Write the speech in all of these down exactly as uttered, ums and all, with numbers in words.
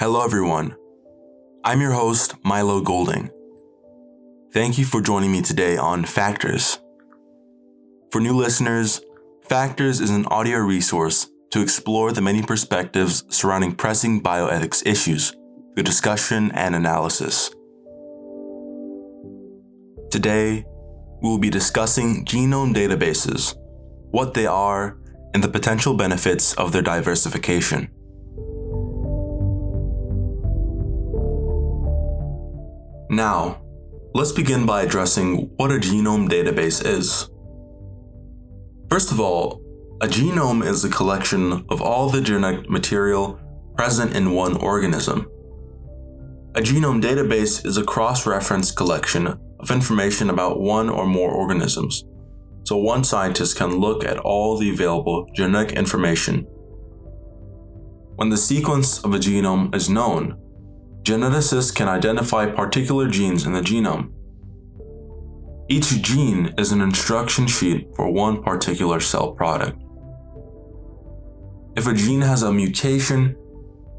Hello everyone, I'm your host Milo Golding. Thank you for joining me today on Factors. For new listeners, Factors is an audio resource to explore the many perspectives surrounding pressing bioethics issues through discussion and analysis. Today, we will be discussing genome databases, what they are, and the potential benefits of their diversification. Now, let's begin by addressing what a genome database is. First of all, a genome is a collection of all the genetic material present in one organism. A genome database is a cross-referenced collection of information about one or more organisms, so one scientist can look at all the available genetic information. When the sequence of a genome is known, geneticists can identify particular genes in the genome. Each gene is an instruction sheet for one particular cell product. If a gene has a mutation,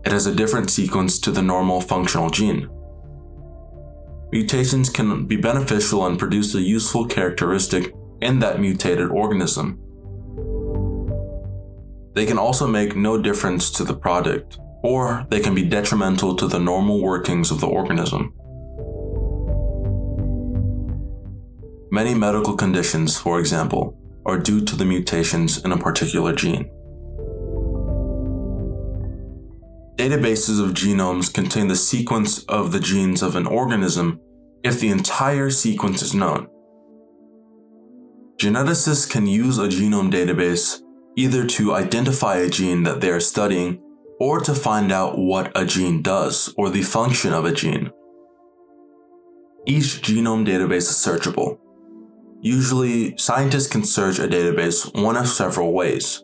it has a different sequence to the normal functional gene. Mutations can be beneficial and produce a useful characteristic in that mutated organism. They can also make no difference to the product, or they can be detrimental to the normal workings of the organism. Many medical conditions, for example, are due to the mutations in a particular gene. Databases of genomes contain the sequence of the genes of an organism if the entire sequence is known. Geneticists can use a genome database either to identify a gene that they are studying or to find out what a gene does or the function of a gene. Each genome database is searchable. Usually, scientists can search a database one of several ways.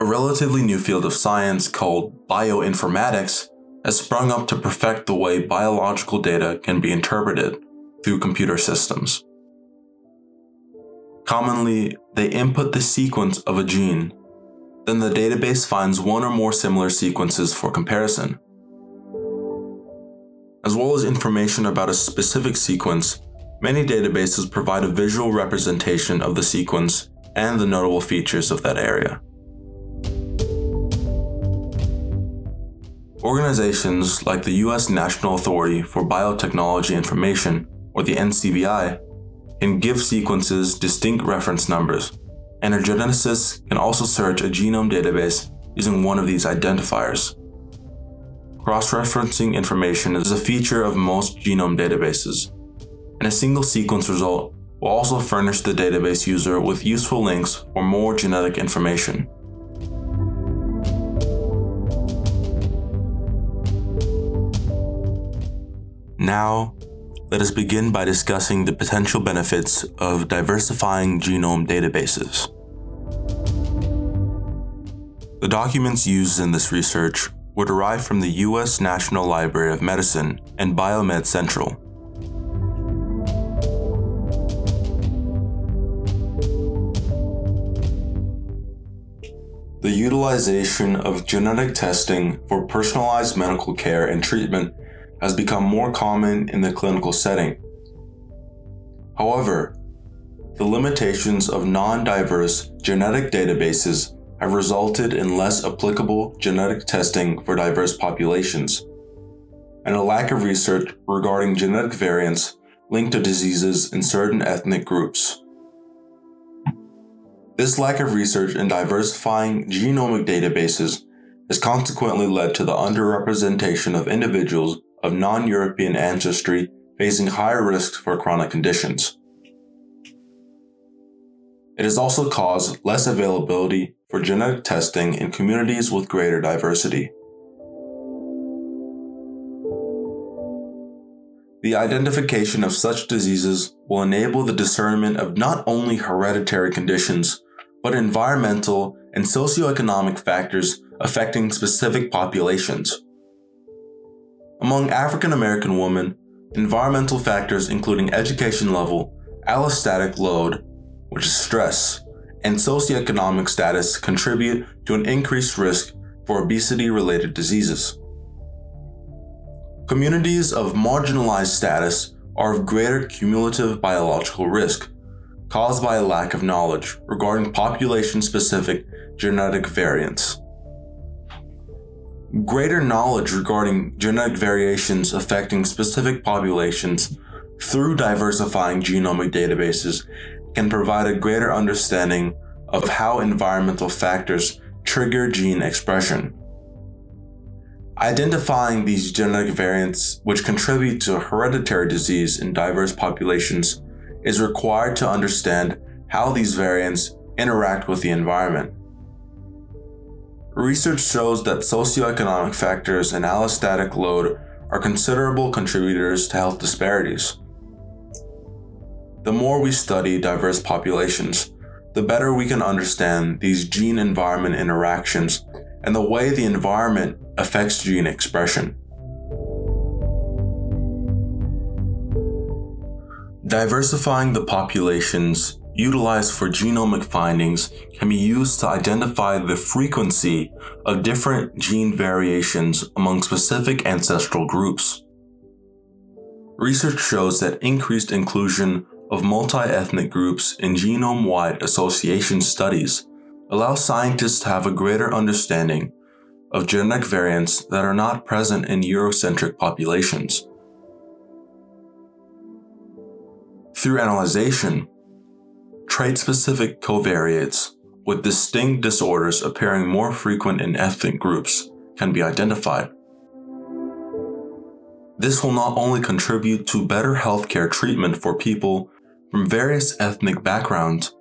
A relatively new field of science called bioinformatics has sprung up to perfect the way biological data can be interpreted through computer systems. Commonly, they input the sequence of a gene, then the database finds one or more similar sequences for comparison. As well as information about a specific sequence, many databases provide a visual representation of the sequence and the notable features of that area. Organizations like the U S National Authority for Biotechnology Information, or the N C B I, can give sequences distinct reference numbers, and a geneticist can also search a genome database using one of these identifiers. Cross-referencing information is a feature of most genome databases, and a single sequence result will also furnish the database user with useful links for more genetic information. Now, let us begin by discussing the potential benefits of diversifying genome databases. The documents used in this research were derived from the U S National Library of Medicine and BioMed Central. The utilization of genetic testing for personalized medical care and treatment has become more common in the clinical setting. However, the limitations of non-diverse genetic databases have resulted in less applicable genetic testing for diverse populations, and a lack of research regarding genetic variants linked to diseases in certain ethnic groups. This lack of research in diversifying genomic databases has consequently led to the underrepresentation of individuals of non-European ancestry facing higher risks for chronic conditions. It has also caused less availability for genetic testing in communities with greater diversity. The identification of such diseases will enable the discernment of not only hereditary conditions, but environmental and socioeconomic factors affecting specific populations. Among African American women, environmental factors including education level, allostatic load, which is stress, and socioeconomic status contribute to an increased risk for obesity-related diseases. Communities of marginalized status are of greater cumulative biological risk, caused by a lack of knowledge regarding population-specific genetic variants. Greater knowledge regarding genetic variations affecting specific populations through diversifying genomic databases can provide a greater understanding of how environmental factors trigger gene expression. Identifying these genetic variants which contribute to hereditary disease in diverse populations is required to understand how these variants interact with the environment. Research shows that socioeconomic factors and allostatic load are considerable contributors to health disparities. The more we study diverse populations, the better we can understand these gene-environment interactions and the way the environment affects gene expression. Diversifying the populations utilized for genomic findings can be used to identify the frequency of different gene variations among specific ancestral groups. Research shows that increased inclusion of multi-ethnic groups in genome-wide association studies allow scientists to have a greater understanding of genetic variants that are not present in Eurocentric populations. Through analyzation, trait-specific covariates with distinct disorders appearing more frequent in ethnic groups can be identified. This will not only contribute to better healthcare treatment for people from various ethnic backgrounds,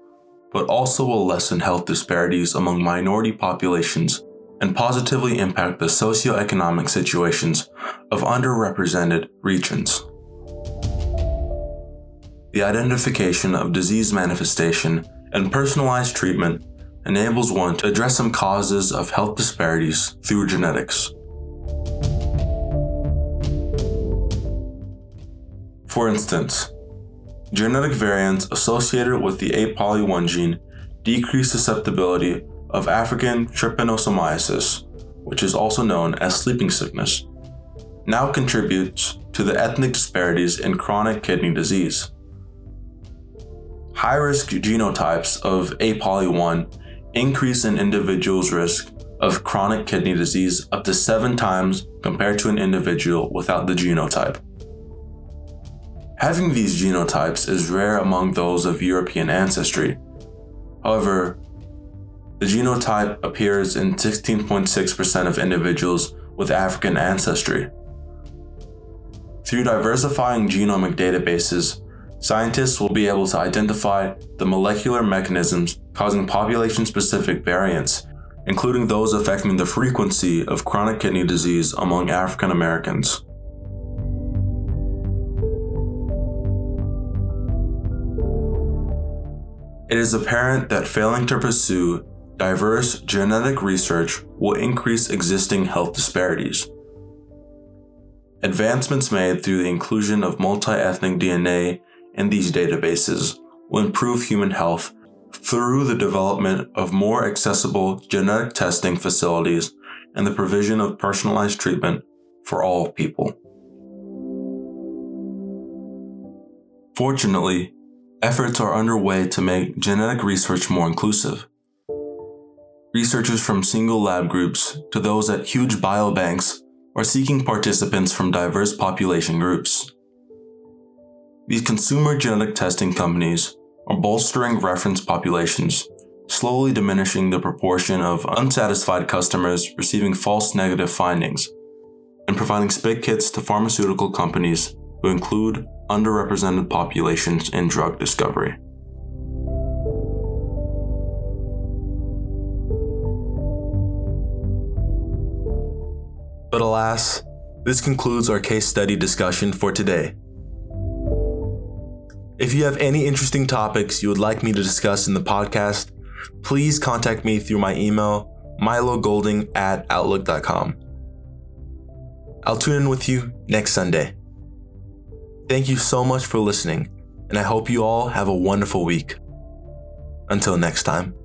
but also will lessen health disparities among minority populations and positively impact the socioeconomic situations of underrepresented regions. The identification of disease manifestation and personalized treatment enables one to address some causes of health disparities through genetics. For instance, genetic variants associated with the A P O L one gene decrease susceptibility of African trypanosomiasis, which is also known as sleeping sickness, now contributes to the ethnic disparities in chronic kidney disease. High-risk genotypes of A P O L one increase an individual's risk of chronic kidney disease up to seven times compared to an individual without the genotype. Having these genotypes is rare among those of European ancestry. However, the genotype appears in sixteen point six percent of individuals with African ancestry. Through diversifying genomic databases, scientists will be able to identify the molecular mechanisms causing population-specific variants, including those affecting the frequency of chronic kidney disease among African Americans. It is apparent that failing to pursue diverse genetic research will increase existing health disparities. Advancements made through the inclusion of multi-ethnic D N A in these databases will improve human health through the development of more accessible genetic testing facilities and the provision of personalized treatment for all people. Fortunately, efforts are underway to make genetic research more inclusive. Researchers from single lab groups to those at huge biobanks are seeking participants from diverse population groups. These consumer genetic testing companies are bolstering reference populations, slowly diminishing the proportion of unsatisfied customers receiving false negative findings, and providing spit kits to pharmaceutical companies who include underrepresented populations in drug discovery. But alas, this concludes our case study discussion for today. If you have any interesting topics you would like me to discuss in the podcast, please contact me through my email, milogolding at outlook dot com. I'll tune in with you next Sunday. Thank you so much for listening, and I hope you all have a wonderful week. Until next time.